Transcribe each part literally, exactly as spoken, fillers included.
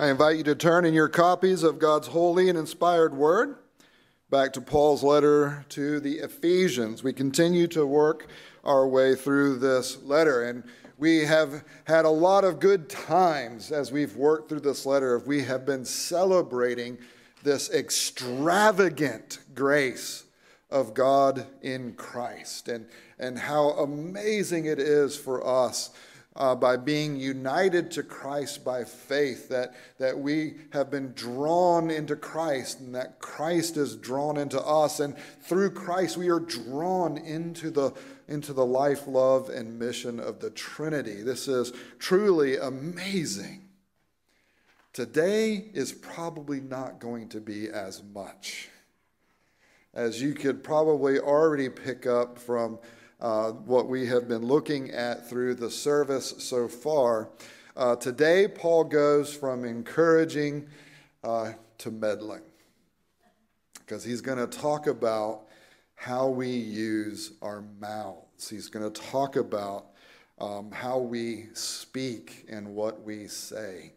I invite you to turn in your copies of God's holy and inspired word back to Paul's letter to the Ephesians. We continue to work our way through this letter, and we have had a lot of good times as we've worked through this letter. We have been celebrating this extravagant grace of God in Christ, and, and how amazing it is for us Uh, by being united to Christ by faith, that, that we have been drawn into Christ and that Christ is drawn into us. And through Christ, we are drawn into the, into the life, love, and mission of the Trinity. This is truly amazing. Today is probably not going to be as much as you could probably already pick up from Uh, what we have been looking at through the service so far. Uh, today, Paul goes from encouraging uh, to meddling, because he's going to talk about how we use our mouths. He's going to talk about um, how we speak and what we say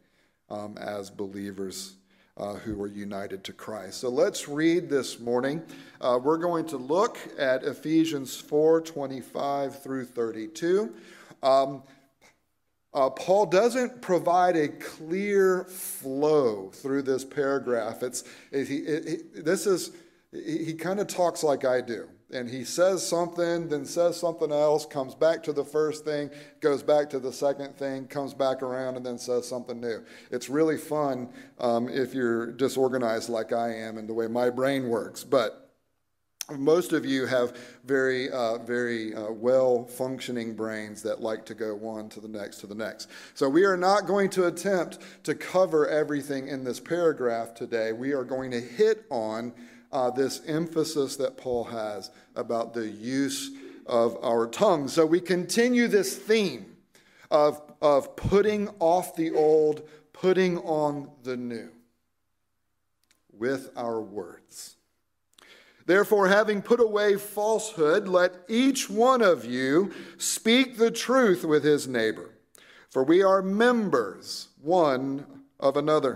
um, as believers Uh, who are united to Christ. So let's read this morning. Uh, we're going to look at Ephesians four twenty-five through thirty-two. Um, uh, Paul doesn't provide a clear flow through this paragraph. It's it, he, it, he, this is he, he kind of talks like I do, and he says something, then says something else, comes back to the first thing, goes back to the second thing, comes back around, and then says something new. It's really fun um, if you're disorganized like I am and the way my brain works. But most of you have very, uh, very uh, well-functioning brains that like to go one to the next to the next. So we are not going to attempt to cover everything in this paragraph today. We are going to hit on Uh, this emphasis that Paul has about the use of our tongues. So we continue this theme of, of putting off the old, putting on the new with our words. Therefore, having put away falsehood, let each one of you speak the truth with his neighbor, for we are members one of another.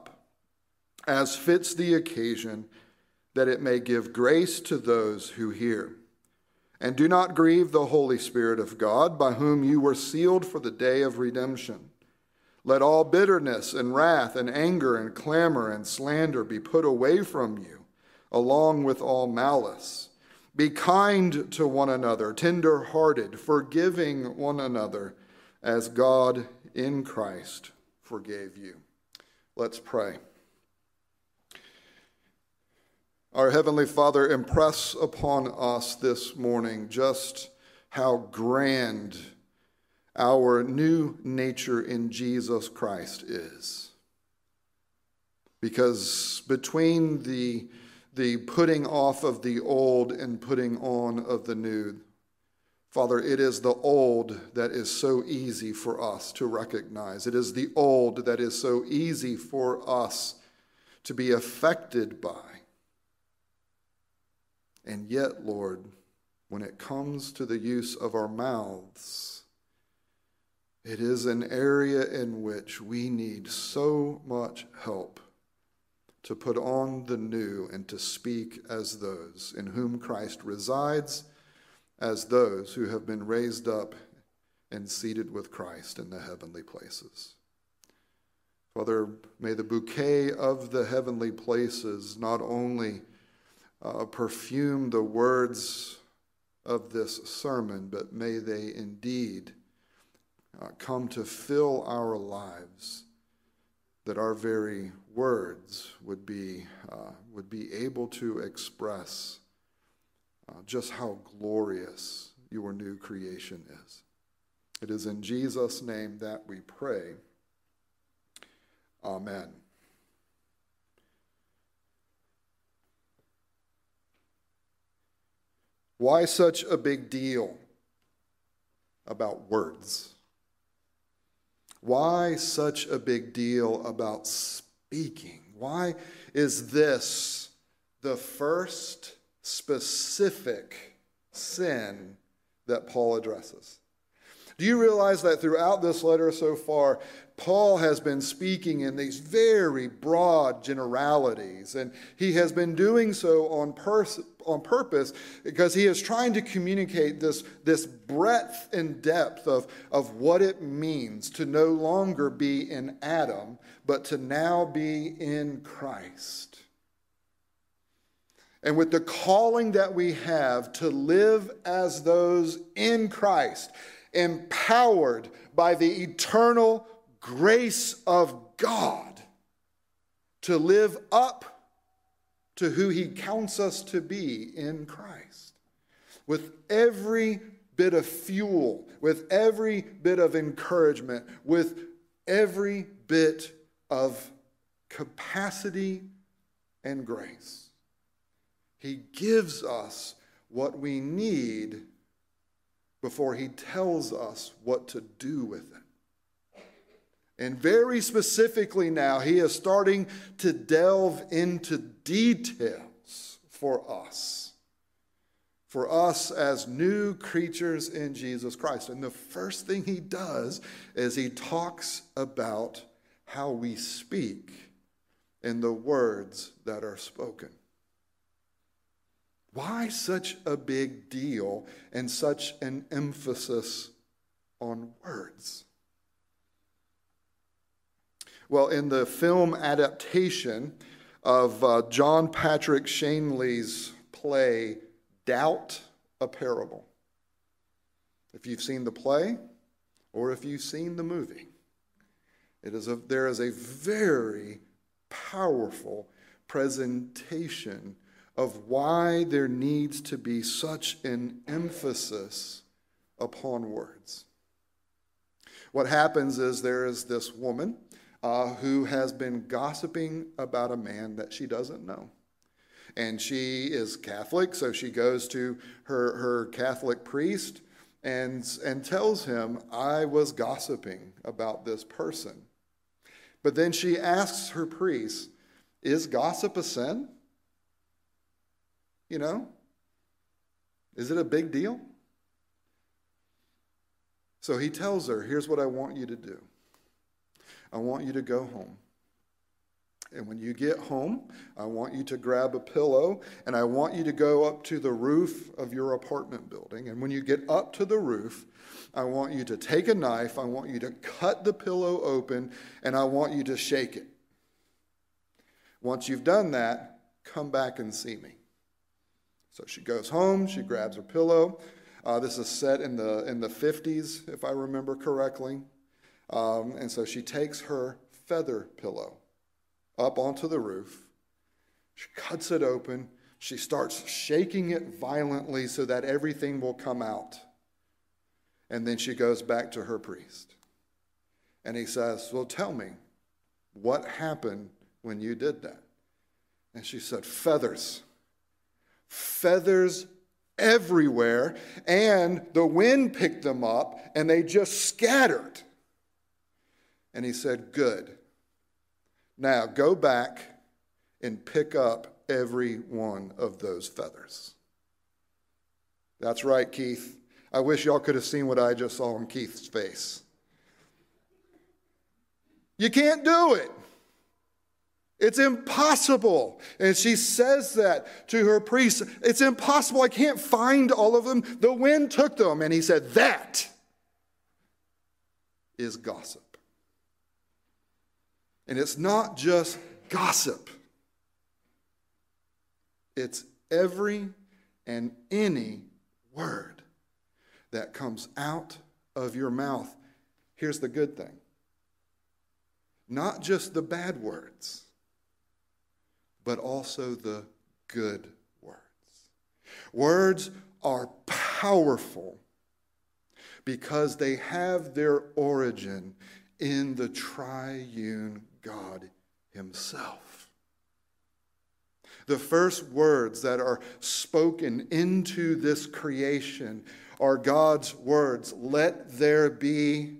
as fits the occasion, that it may give grace to those who hear. And do not grieve the Holy Spirit of God, by whom you were sealed for the day of redemption. Let all bitterness and wrath and anger and clamor and slander be put away from you, along with all malice. Be kind to one another, tender-hearted, forgiving one another, as God in Christ forgave you. Let's pray. Our Heavenly Father, impress upon us this morning just how grand our new nature in Jesus Christ is. Because between the, the putting off of the old and putting on of the new, Father, it is the old that is so easy for us to recognize. It is the old that is so easy for us to be affected by. And yet, Lord, when it comes to the use of our mouths, it is an area in which we need so much help to put on the new and to speak as those in whom Christ resides, as those who have been raised up and seated with Christ in the heavenly places. Father, may the bouquet of the heavenly places not only Uh, perfume the words of this sermon, but may they indeed uh, come to fill our lives, that our very words would be, uh, would be able to express uh, just how glorious your new creation is. It is in Jesus' name that we pray. Amen. Why such a big deal about words? Why such a big deal about speaking? Why is this the first specific sin that Paul addresses? Do you realize that throughout this letter so far, Paul has been speaking in these very broad generalities, and he has been doing so on, pers- on purpose because he is trying to communicate this, this breadth and depth of, of what it means to no longer be in Adam, but to now be in Christ. And with the calling that we have to live as those in Christ, empowered by the eternal grace of God to live up to who he counts us to be in Christ. With every bit of fuel, with every bit of encouragement, with every bit of capacity and grace, he gives us what we need before he tells us what to do with it. And very specifically now, he is starting to delve into details for us. For us as new creatures in Jesus Christ. And the first thing he does is he talks about how we speak and the words that are spoken. Why such a big deal and such an emphasis on words? Well, in the film adaptation of uh, John Patrick Shanley's play, Doubt a Parable, if you've seen the play or if you've seen the movie, it is a, there is a very powerful presentation of why there needs to be such an emphasis upon words. What happens is there is this woman uh, who has been gossiping about a man that she doesn't know. And she is Catholic, so she goes to her, her Catholic priest and, and tells him, I was gossiping about this person. But then she asks her priest, is gossip a sin? You know, is it a big deal? So he tells her, here's what I want you to do. I want you to go home. And when you get home, I want you to grab a pillow and I want you to go up to the roof of your apartment building. And when you get up to the roof, I want you to take a knife. I want you to cut the pillow open and I want you to shake it. Once you've done that, come back and see me. So she goes home, she grabs her pillow. Uh, this is set in the in the fifties, if I remember correctly. Um, and so she takes her feather pillow up onto the roof. She cuts it open. She starts shaking it violently so that everything will come out. And then she goes back to her priest. And he says, well, tell me, what happened when you did that? And she said, feathers. Feathers everywhere, and the wind picked them up, and they just scattered. And he said, good. Now go back and pick up every one of those feathers. That's right, Keith. I wish y'all could have seen what I just saw on Keith's face. You can't do it. It's impossible. And she says that to her priest. It's impossible. I can't find all of them. The wind took them. And he said, that is gossip. And it's not just gossip. It's every and any word that comes out of your mouth. Here's the good thing. Not just the bad words, but also the good words. Words are powerful because they have their origin in the triune God himself. The first words that are spoken into this creation are God's words. Let there be.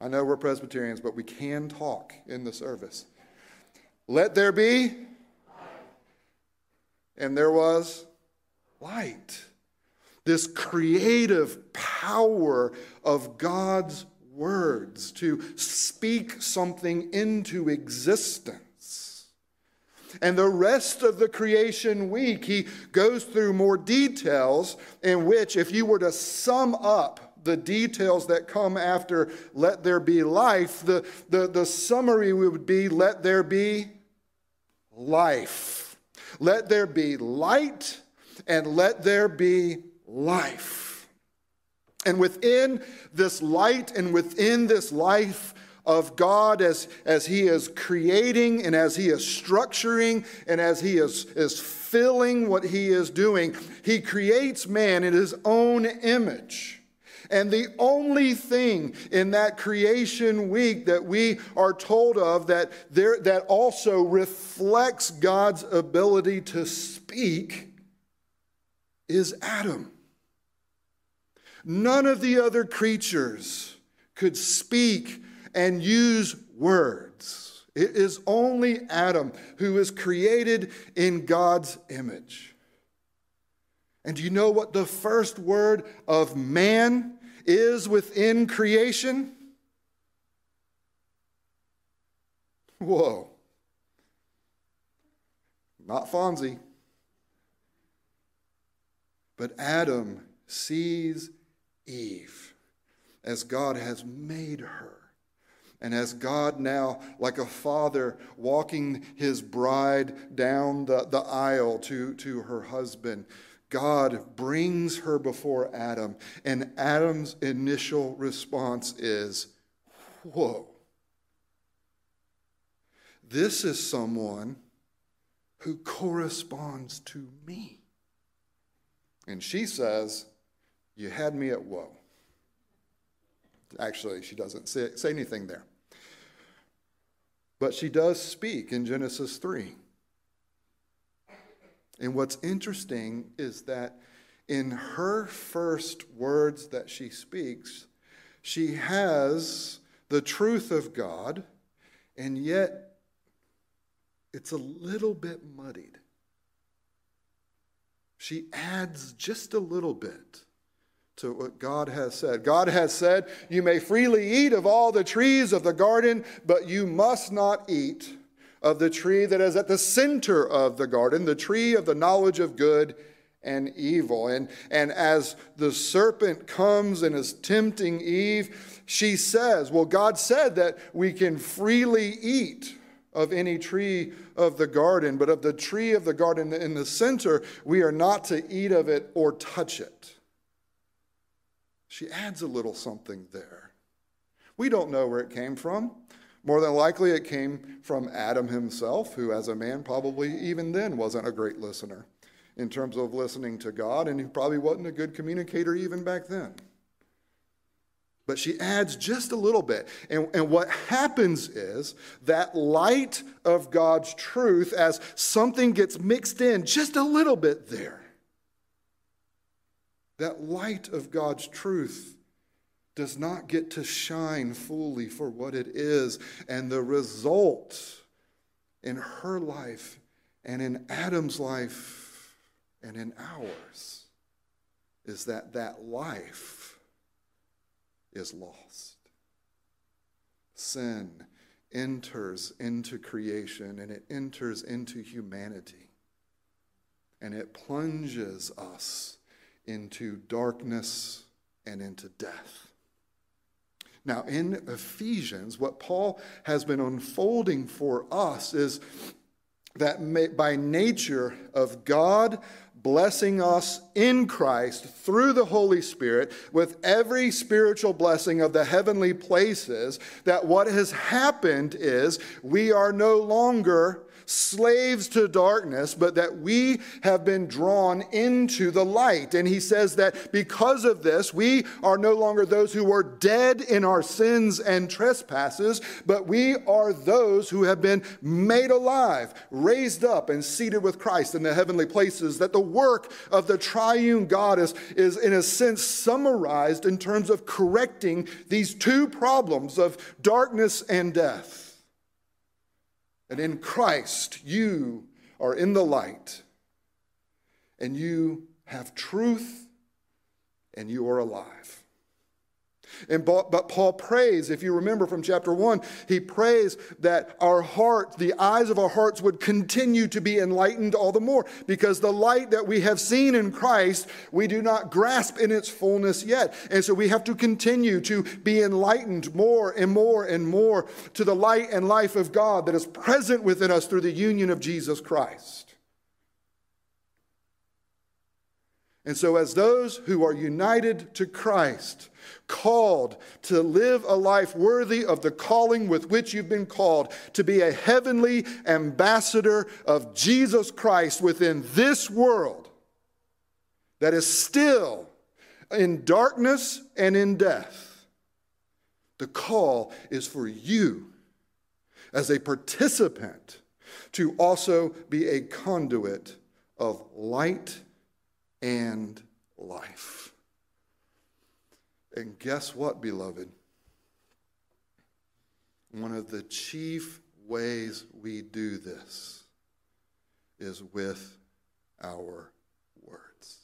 I know we're Presbyterians, but we can talk in the service. Let there be. And there was light. This creative power of God's words to speak something into existence. And the rest of the creation week, he goes through more details in which, if you were to sum up the details that come after let there be life, the, the, the summary would be let there be life. Let there be light and let there be life. And within this light and within this life of God, as, as he is creating and as he is structuring and as he is, is filling what he is doing, he creates man in his own image. And the only thing in that creation week that we are told of that there that also reflects God's ability to speak is Adam. None of the other creatures could speak and use words. It is only Adam who is created in God's image. And do you know what the first word of man is within creation? Whoa. Not Fonzie. But Adam sees Eve as God has made her. And as God now, like a father, walking his bride down the, the aisle to, to her husband, God brings her before Adam, and Adam's initial response is, whoa. This is someone who corresponds to me. And she says, you had me at whoa. Actually, she doesn't say, say anything there. But she does speak in Genesis three. And what's interesting is that in her first words that she speaks, she has the truth of God, and yet it's a little bit muddied. She adds just a little bit to what God has said. God has said, you may freely eat of all the trees of the garden, but you must not eat of the tree that is at the center of the garden, the tree of the knowledge of good and evil. And, and as the serpent comes and is tempting Eve, she says, well, God said that we can freely eat of any tree of the garden, but of the tree of the garden in the center, we are not to eat of it or touch it. She adds a little something there. We don't know where it came from. More than likely it came from Adam himself, who as a man probably even then wasn't a great listener in terms of listening to God, and he probably wasn't a good communicator even back then. But she adds just a little bit. And, and what happens is that light of God's truth, as something gets mixed in just a little bit there, that light of God's truth does not get to shine fully for what it is. And the result in her life and in Adam's life and in ours is that that life is lost. Sin enters into creation and it enters into humanity. And it plunges us into darkness and into death. Now, in Ephesians, what Paul has been unfolding for us is that by nature of God blessing us in Christ through the Holy Spirit with every spiritual blessing of the heavenly places, that what has happened is we are no longer slaves to darkness, but that we have been drawn into the light. And he says that because of this, we are no longer those who were dead in our sins and trespasses, but we are those who have been made alive, raised up, and seated with Christ in the heavenly places. That the work of the triune God is, is in a sense summarized in terms of correcting these two problems of darkness and death. And in Christ, you are in the light, and you have truth, and you are alive. And but, but Paul prays, if you remember from chapter one, he prays that our heart, the eyes of our hearts would continue to be enlightened all the more, because the light that we have seen in Christ, we do not grasp in its fullness yet. And so we have to continue to be enlightened more and more and more to the light and life of God that is present within us through the union of Jesus Christ. And so as those who are united to Christ, called to live a life worthy of the calling with which you've been called, to be a heavenly ambassador of Jesus Christ within this world that is still in darkness and in death, the call is for you as a participant to also be a conduit of light and life. And guess what, beloved? One of the chief ways we do this is with our words.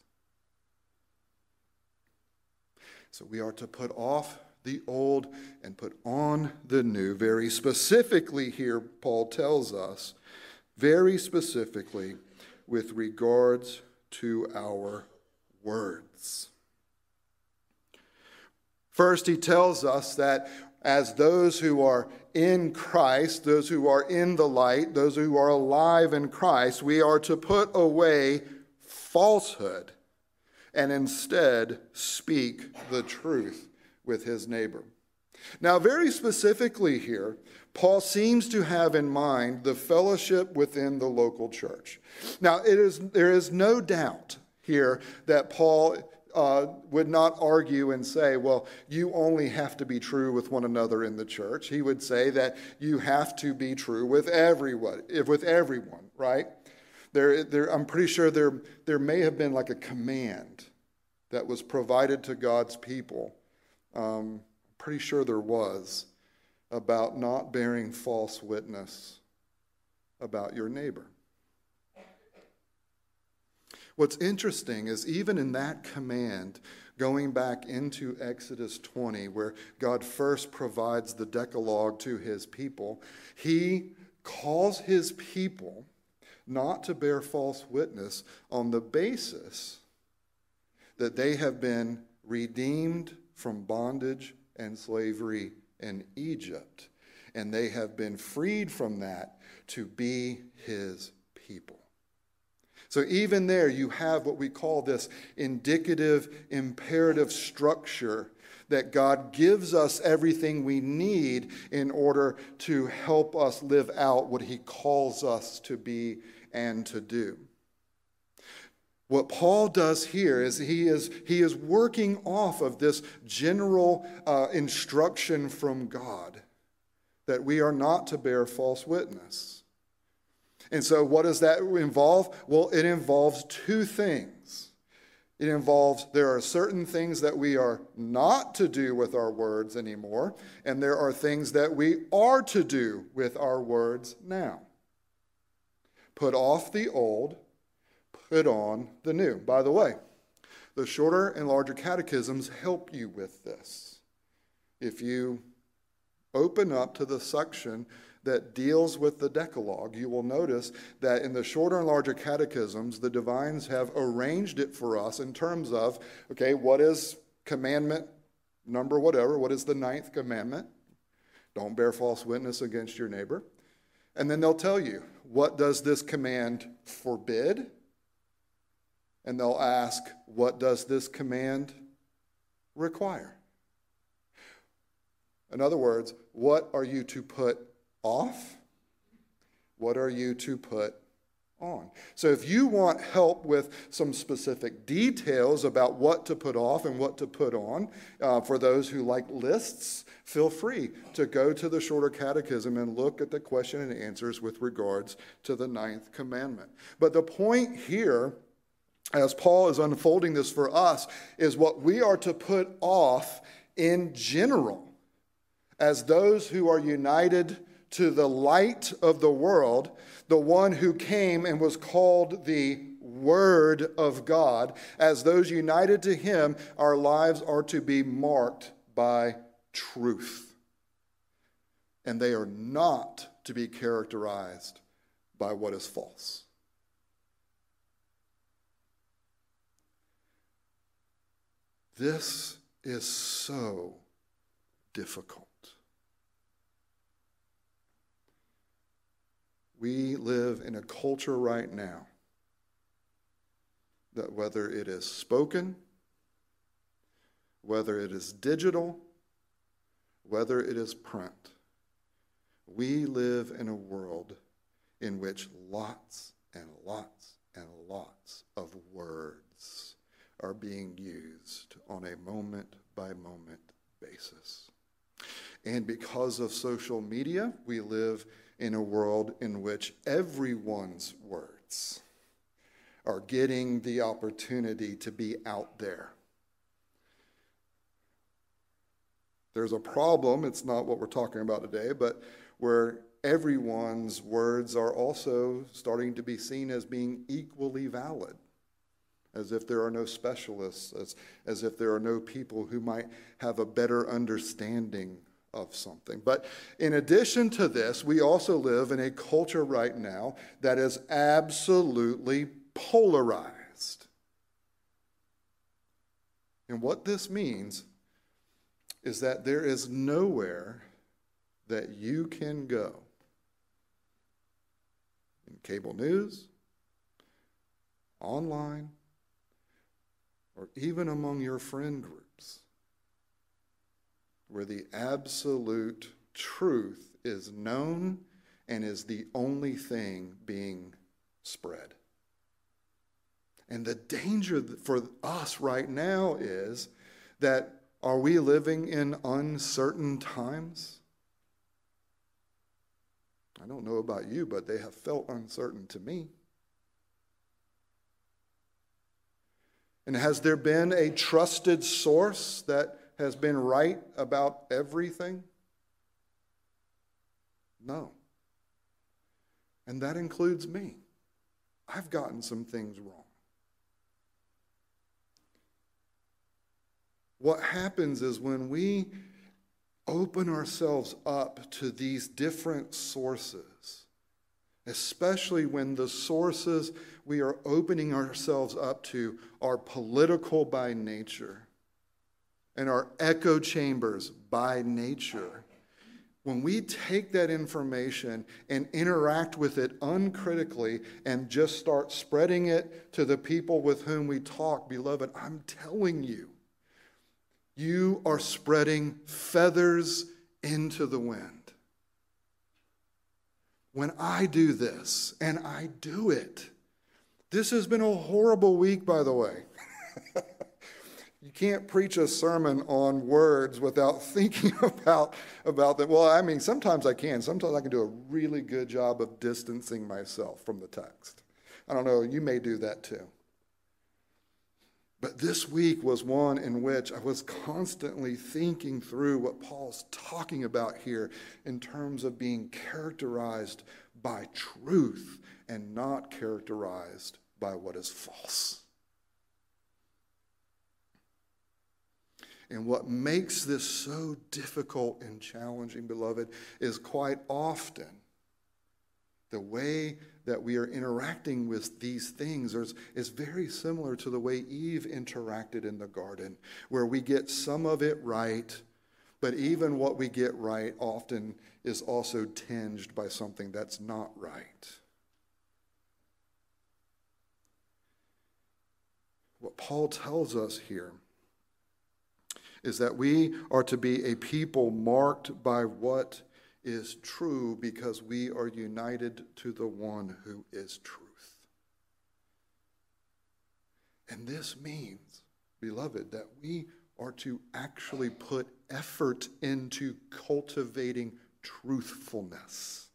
So we are to put off the old and put on the new. Very specifically here, Paul tells us, very specifically with regards to our words. First, he tells us that as those who are in Christ, those who are in the light, those who are alive in Christ, we are to put away falsehood and instead speak the truth with his neighbor. Now, very specifically here, Paul seems to have in mind the fellowship within the local church. Now, it is, there is no doubt here that Paul uh, would not argue and say, well, you only have to be true with one another in the church. He would say that you have to be true with everyone, with everyone, right? There, there, I'm pretty sure there, there may have been like a command that was provided to God's people. Um Pretty sure there was, about not bearing false witness about your neighbor. What's interesting is even in that command, going back into Exodus twenty, where God first provides the Decalogue to his people, he calls his people not to bear false witness on the basis that they have been redeemed from bondage and slavery in Egypt, and they have been freed from that to be his people. So even there you have what we call this indicative, imperative structure that God gives us everything we need in order to help us live out what he calls us to be and to do. What Paul does here is he is, he is working off of this general uh, instruction from God that we are not to bear false witness. And so what does that involve? Well, it involves two things. It involves there are certain things that we are not to do with our words anymore, and there are things that we are to do with our words now. Put off the old, put on the new. By the way, the shorter and larger catechisms help you with this. If you open up to the section that deals with the Decalogue, you will notice that in the shorter and larger catechisms, the divines have arranged it for us in terms of, okay, what is commandment number whatever? What is the ninth commandment? Don't bear false witness against your neighbor. And then they'll tell you, what does this command forbid? And they'll ask, what does this command require? In other words, what are you to put off What are you to put on? So if you want help with some specific details about what to put off and what to put on, uh, for those who like lists, feel free to go to the Shorter Catechism and look at the question and answers with regards to the ninth commandment. But the point here, as Paul is unfolding this for us, is what we are to put off in general as those who are united to the light of the world, the one who came and was called the Word of God. As those united to him, our lives are to be marked by truth. And they are not to be characterized by what is false. This is so difficult. We live in a culture right now that whether it is spoken, whether it is digital, whether it is print, we live in a world in which lots and lots and lots of words are being used on a moment-by-moment basis. And because of social media, we live in a world in which everyone's words are getting the opportunity to be out there. There's a problem, it's not what we're talking about today, but where everyone's words are also starting to be seen as being equally valid, as if there are no specialists, as, as if there are no people who might have a better understanding of something. But in addition to this, we also live in a culture right now that is absolutely polarized. And what this means is that there is nowhere that you can go in cable news, online, or even among your friend groups, where the absolute truth is known and is the only thing being spread. And the danger for us right now is that, are we living in uncertain times? I don't know about you, but they have felt uncertain to me. And has there been a trusted source that has been right about everything? No. And that includes me. I've gotten some things wrong. What happens is when we open ourselves up to these different sources, especially when the sources we are opening ourselves up to are political by nature, and our echo chambers by nature, when we take that information and interact with it uncritically and just start spreading it to the people with whom we talk, beloved, I'm telling you, you are spreading feathers into the wind. When I do this, and I do it, this has been a horrible week, by the way. You can't preach a sermon on words without thinking about, about them. Well, I mean, sometimes I can. Sometimes I can do a really good job of distancing myself from the text. I don't know, you may do that too. But this week was one in which I was constantly thinking through what Paul's talking about here in terms of being characterized by truth and not characterized by what is false. And what makes this so difficult and challenging, beloved, is quite often the way that we are interacting with these things is, is very similar to the way Eve interacted in the garden, where we get some of it right, but even what we get right often is also tinged by something that's not right. What Paul tells us here is that we are to be a people marked by what is true because we are united to the one who is truth. And this means, beloved, that we are to actually put effort into cultivating truthfulness.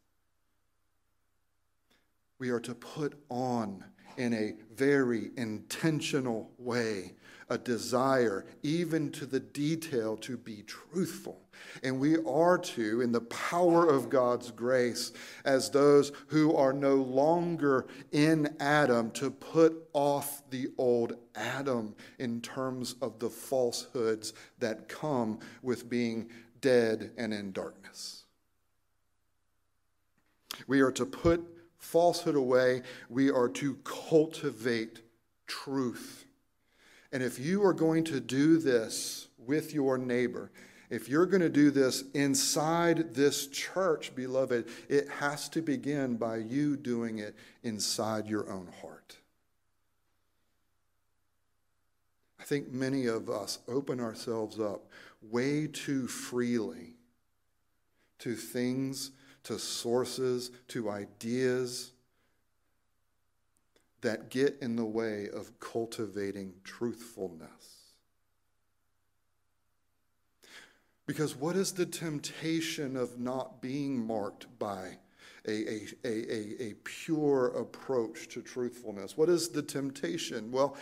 We are to put on, in a very intentional way, a desire, even to the detail, to be truthful. And we are to, in the power of God's grace, as those who are no longer in Adam, to put off the old Adam in terms of the falsehoods that come with being dead and in darkness. We are to put falsehood away. We are to cultivate truth. And if you are going to do this with your neighbor, if you're going to do this inside this church, beloved, it has to begin by you doing it inside your own heart. I think many of us open ourselves up way too freely to things, to sources, to ideas that get in the way of cultivating truthfulness. Because what is the temptation of not being marked by a, a, a, a pure approach to truthfulness? What is the temptation? Well,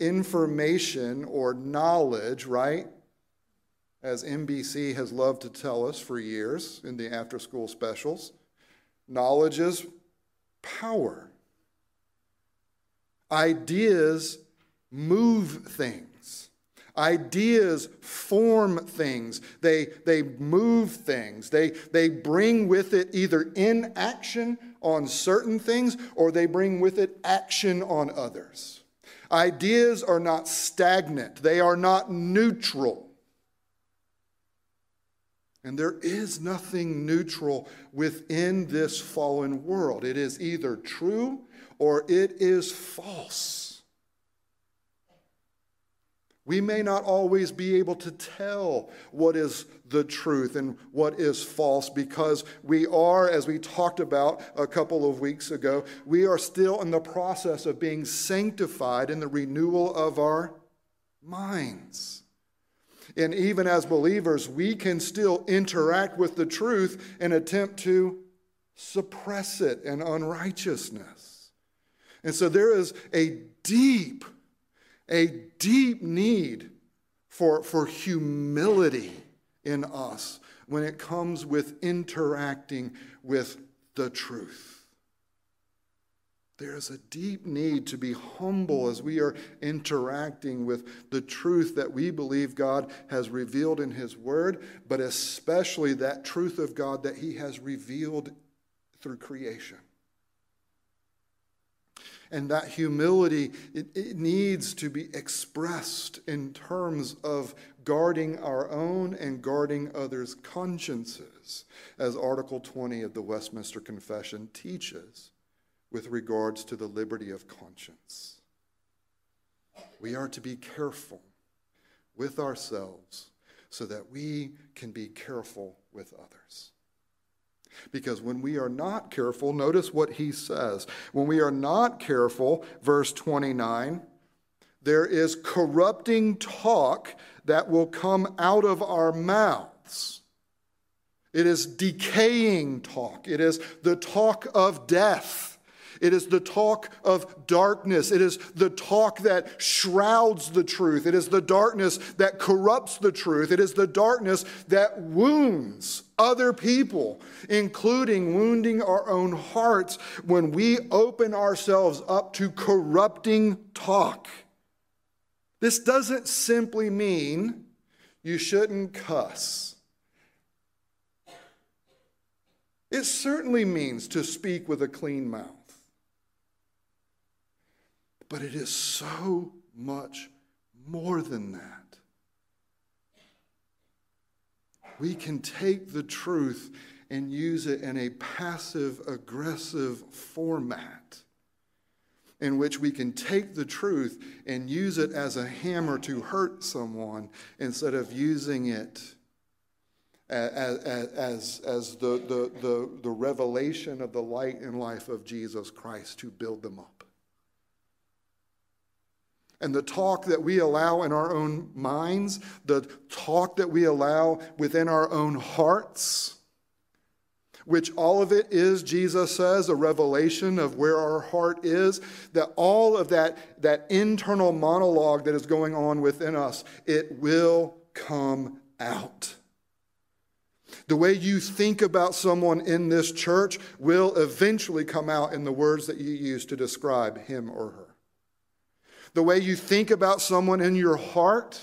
information or knowledge, right? As N B C has loved to tell us for years in the after-school specials, knowledge is power. Ideas move things. Ideas form things. They, they move things. They, they bring with it either inaction on certain things, or they bring with it action on others. Ideas are not stagnant. They are not neutral. And there is nothing neutral within this fallen world. It is either true or it is false. We may not always be able to tell what is the truth and what is false, because we are, as we talked about a couple of weeks ago, we are still in the process of being sanctified in the renewal of our minds. And even as believers, we can still interact with the truth and attempt to suppress it in unrighteousness. And so there is a deep, a deep need for, for humility in us when it comes with interacting with the truth. There is a deep need to be humble as we are interacting with the truth that we believe God has revealed in His Word, but especially that truth of God that He has revealed through creation. And that humility, it, it needs to be expressed in terms of guarding our own and guarding others' consciences, as Article twenty of the Westminster Confession teaches, with regards to the liberty of conscience. We are to be careful with ourselves so that we can be careful with others. Because when we are not careful, notice what he says. When we are not careful, verse twenty-nine, there is corrupting talk that will come out of our mouths. It is decaying talk. It is the talk of death. It is the talk of darkness. It is the talk that shrouds the truth. It is the darkness that corrupts the truth. It is the darkness that wounds other people, including wounding our own hearts when we open ourselves up to corrupting talk. This doesn't simply mean you shouldn't cuss. It certainly means to speak with a clean mouth. But it is so much more than that. We can take the truth and use it in a passive-aggressive format, in which we can take the truth and use it as a hammer to hurt someone instead of using it as, as, as the, the, the, the revelation of the light and life of Jesus Christ to build them up. And the talk that we allow in our own minds, the talk that we allow within our own hearts, which all of it is, Jesus says, a revelation of where our heart is, that all of that, that internal monologue that is going on within us, it will come out. The way you think about someone in this church will eventually come out in the words that you use to describe him or her. The way you think about someone in your heart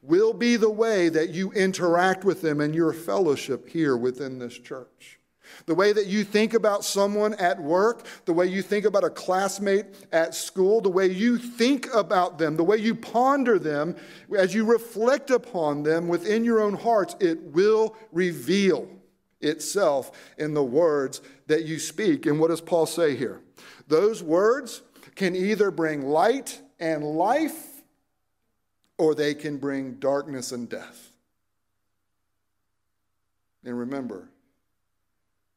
will be the way that you interact with them in your fellowship here within this church. The way that you think about someone at work, the way you think about a classmate at school, the way you think about them, the way you ponder them, as you reflect upon them within your own hearts, it will reveal itself in the words that you speak. And what does Paul say here? Those words can either bring light and life, or they can bring darkness and death. And remember,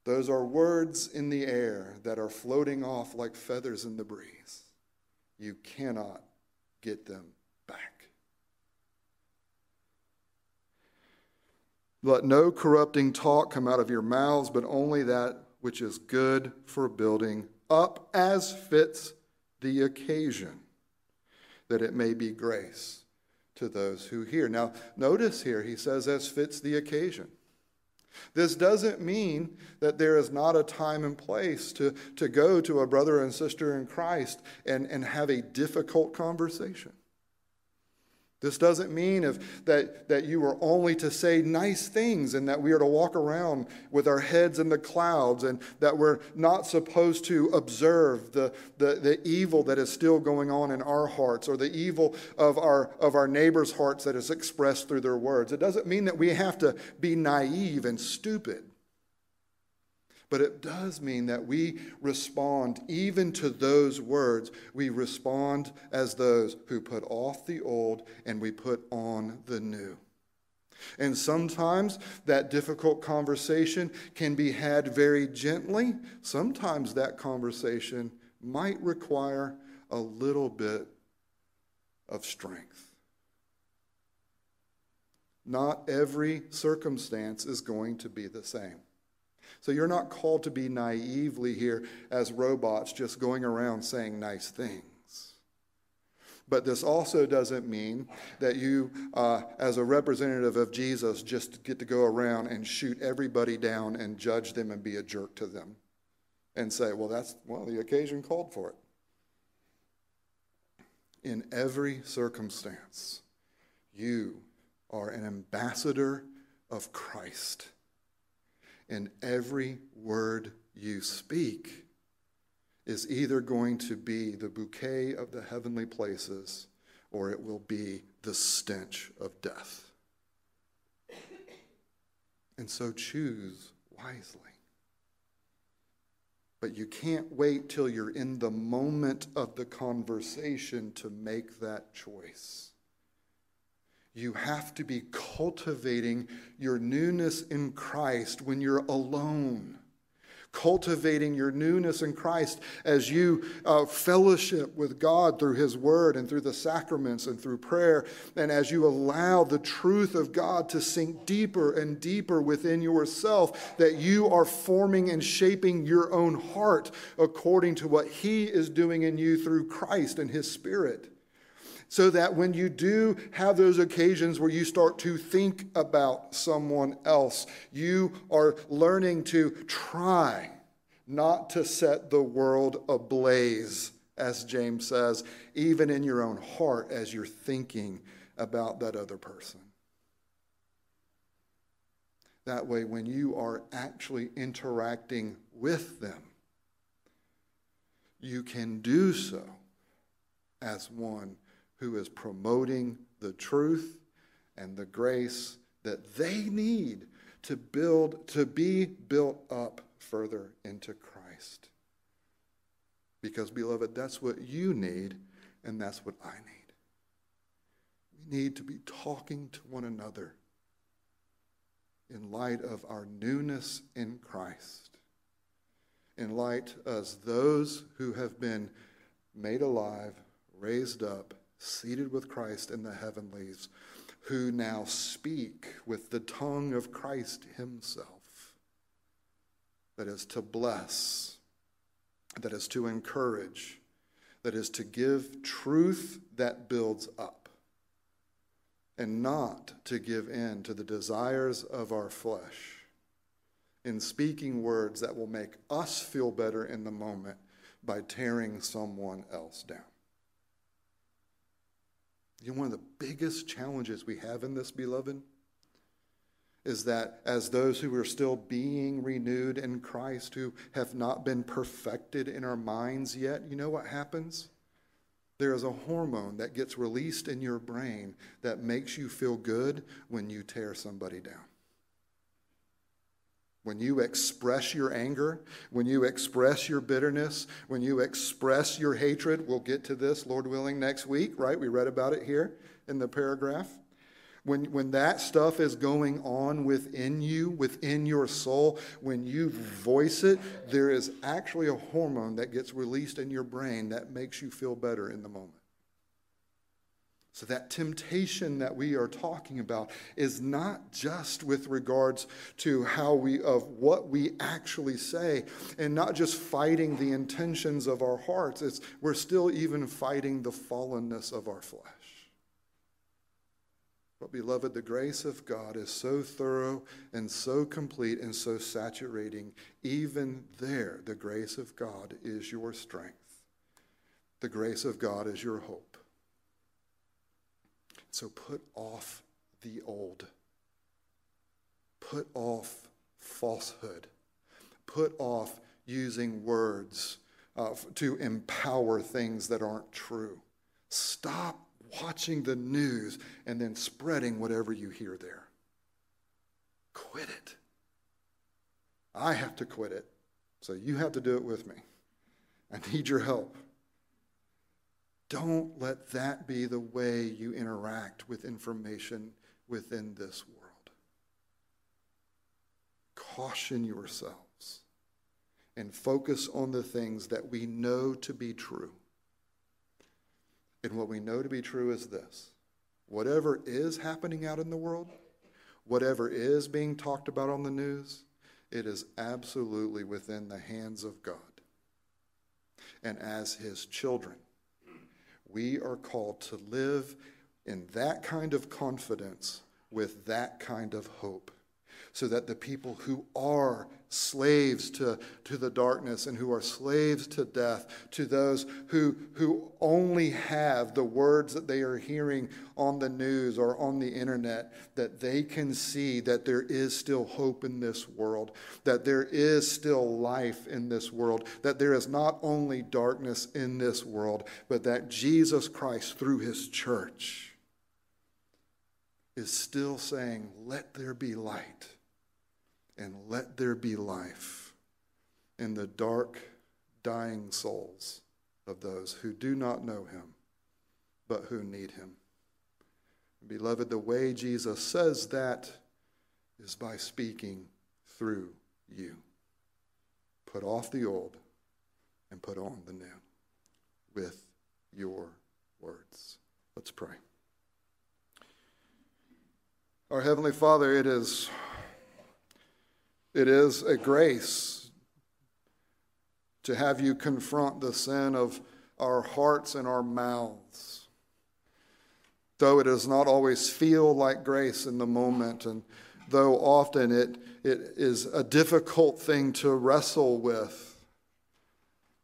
those are words in the air that are floating off like feathers in the breeze. You cannot get them back. Let no corrupting talk come out of your mouths, but only that which is good for building up as fits the occasion, that it may be grace to those who hear. Now, notice here, he says, as fits the occasion. This doesn't mean that there is not a time and place to, to go to a brother and sister in Christ and, and have a difficult conversation. This doesn't mean if that, that you are only to say nice things and that we are to walk around with our heads in the clouds and that we're not supposed to observe the, the, the evil that is still going on in our hearts or the evil of our, of our neighbors' hearts that is expressed through their words. It doesn't mean that we have to be naive and stupid. But it does mean that we respond, even to those words, we respond as those who put off the old and we put on the new. And sometimes that difficult conversation can be had very gently. Sometimes that conversation might require a little bit of strength. Not every circumstance is going to be the same. So you're not called to be naively here as robots just going around saying nice things. But this also doesn't mean that you, uh, as a representative of Jesus, just get to go around and shoot everybody down and judge them and be a jerk to them and say, well, that's, well, the occasion called for it. In every circumstance, you are an ambassador of Christ. And every word you speak is either going to be the bouquet of the heavenly places or it will be the stench of death. And so choose wisely. But you can't wait till you're in the moment of the conversation to make that choice. You have to be cultivating your newness in Christ when you're alone. Cultivating your newness in Christ as you uh, fellowship with God through his word and through the sacraments and through prayer. And as you allow the truth of God to sink deeper and deeper within yourself, that you are forming and shaping your own heart according to what he is doing in you through Christ and his Spirit. So that when you do have those occasions where you start to think about someone else, you are learning to try not to set the world ablaze, as James says, even in your own heart as you're thinking about that other person. That way, when you are actually interacting with them, you can do so as one who is promoting the truth and the grace that they need to build, to be built up further into Christ. Because, beloved, that's what you need, and that's what I need. We need to be talking to one another in light of our newness in Christ, in light as those who have been made alive, raised up, seated with Christ in the heavenlies, who now speak with the tongue of Christ himself. That is to bless, that is to encourage, that is to give truth that builds up, and not to give in to the desires of our flesh in speaking words that will make us feel better in the moment by tearing someone else down. You know, one of the biggest challenges we have in this, beloved, is that as those who are still being renewed in Christ, who have not been perfected in our minds yet, you know what happens? There is a hormone that gets released in your brain that makes you feel good when you tear somebody down. When you express your anger, when you express your bitterness, when you express your hatred, we'll get to this, Lord willing, next week, right? We read about it here in the paragraph. When, when that stuff is going on within you, within your soul, when you voice it, there is actually a hormone that gets released in your brain that makes you feel better in the moment. So that temptation that we are talking about is not just with regards to how we, of what we actually say, and not just fighting the intentions of our hearts. It's, we're still even fighting the fallenness of our flesh. But beloved, the grace of God is so thorough and so complete and so saturating. Even there, the grace of God is your strength. The grace of God is your hope. So put off the old. Put off falsehood. Put off using words uh, to empower things that aren't true. Stop watching the news and then spreading whatever you hear there. Quit it. I have to quit it, so you have to do it with me. I need your help. Don't let that be the way you interact with information within this world. Caution yourselves and focus on the things that we know to be true. And what we know to be true is this: whatever is happening out in the world, whatever is being talked about on the news, it is absolutely within the hands of God. And as his children, we are called to live in that kind of confidence with that kind of hope, so that the people who are slaves to, to the darkness and who are slaves to death, to those who, who only have the words that they are hearing on the news or on the internet, that they can see that there is still hope in this world, that there is still life in this world, that there is not only darkness in this world, but that Jesus Christ through his church is still saying, let there be light and let there be life in the dark, dying souls of those who do not know him, but who need him. Beloved, the way Jesus says that is by speaking through you. Put off the old and put on the new with your words. Let's pray. Our Heavenly Father, it is, it is a grace to have you confront the sin of our hearts and our mouths. Though it does not always feel like grace in the moment, and though often it, it is a difficult thing to wrestle with,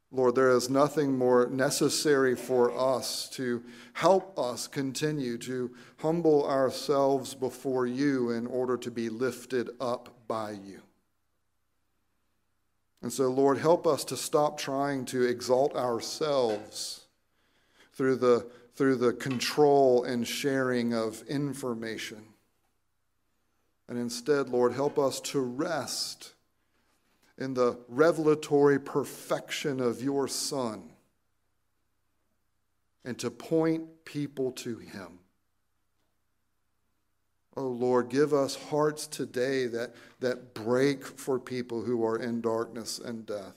Lord, there is nothing more necessary for us to help us continue to humble ourselves before you in order to be lifted up by you. And so, Lord, help us to stop trying to exalt ourselves through the, through the control and sharing of information. And instead, Lord, help us to rest in the revelatory perfection of your Son, and to point people to him. Oh Lord, give us hearts today that, that break for people who are in darkness and death.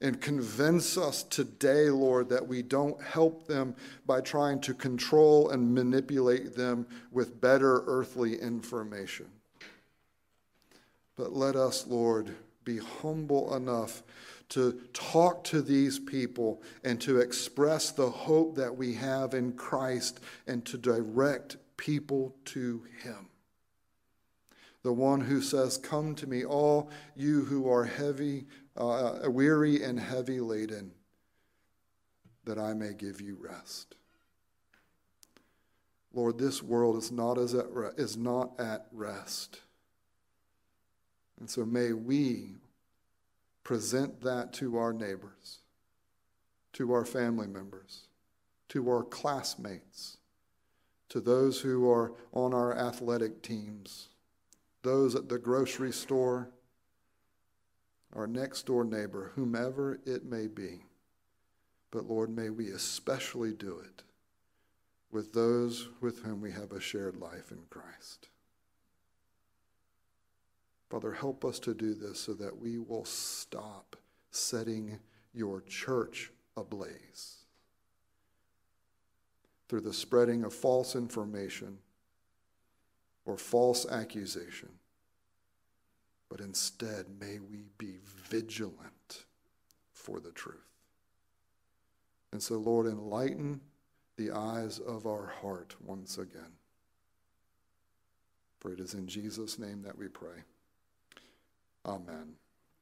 And convince us today, Lord, that we don't help them by trying to control and manipulate them with better earthly information. But let us, Lord, be humble enough to talk to these people and to express the hope that we have in Christ and to direct people to him. The one who says, "Come to me, all you who are heavy, uh, weary and heavy laden, that I may give you rest." Lord, this world is not, as at re- is not at rest. And so may we present that to our neighbors, to our family members, to our classmates, to those who are on our athletic teams, those at the grocery store, our next door neighbor, whomever it may be. But Lord, may we especially do it with those with whom we have a shared life in Christ. Father, help us to do this so that we will stop setting your church ablaze through the spreading of false information or false accusation. But instead, may we be vigilant for the truth. And so, Lord, enlighten the eyes of our heart once again. For it is in Jesus' name that we pray. Amen.